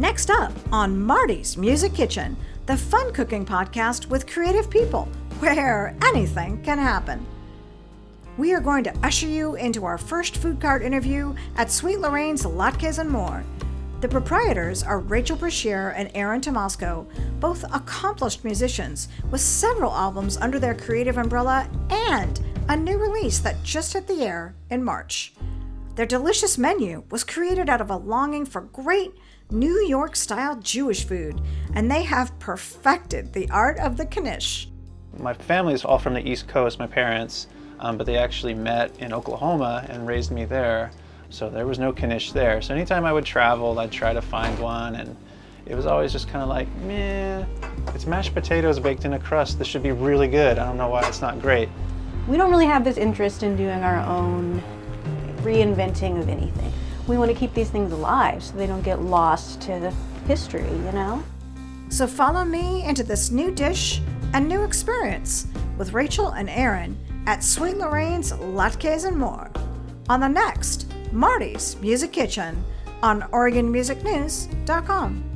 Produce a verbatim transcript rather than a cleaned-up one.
Next up on Marty's Music Kitchen, the fun cooking podcast with creative people where anything can happen. We are going to usher you into our first food cart interview at Sweet Lorraine's Latkes and More. The proprietors are Rachel Prashear and Aaron Tomasco, both accomplished musicians with several albums under their creative umbrella and a new release that just hit the air in March. Their delicious menu was created out of a longing for great New York-style Jewish food, and they have perfected the art of the knish. My family is all from the East Coast, my parents, um, but they actually met in Oklahoma and raised me there. So there was no knish there. So anytime I would travel, I'd try to find one, and it was always just kind of like, meh, it's mashed potatoes baked in a crust. This should be really good. I don't know why it's not great. We don't really have this interest in doing our own reinventing of anything. We want to keep these things alive so they don't get lost to the history, you know? So follow me into this new dish and new experience with Rachel and Aaron at Sweet Lorraine's Latkes and More on the next Marty's Music Kitchen on Oregon Music News dot com.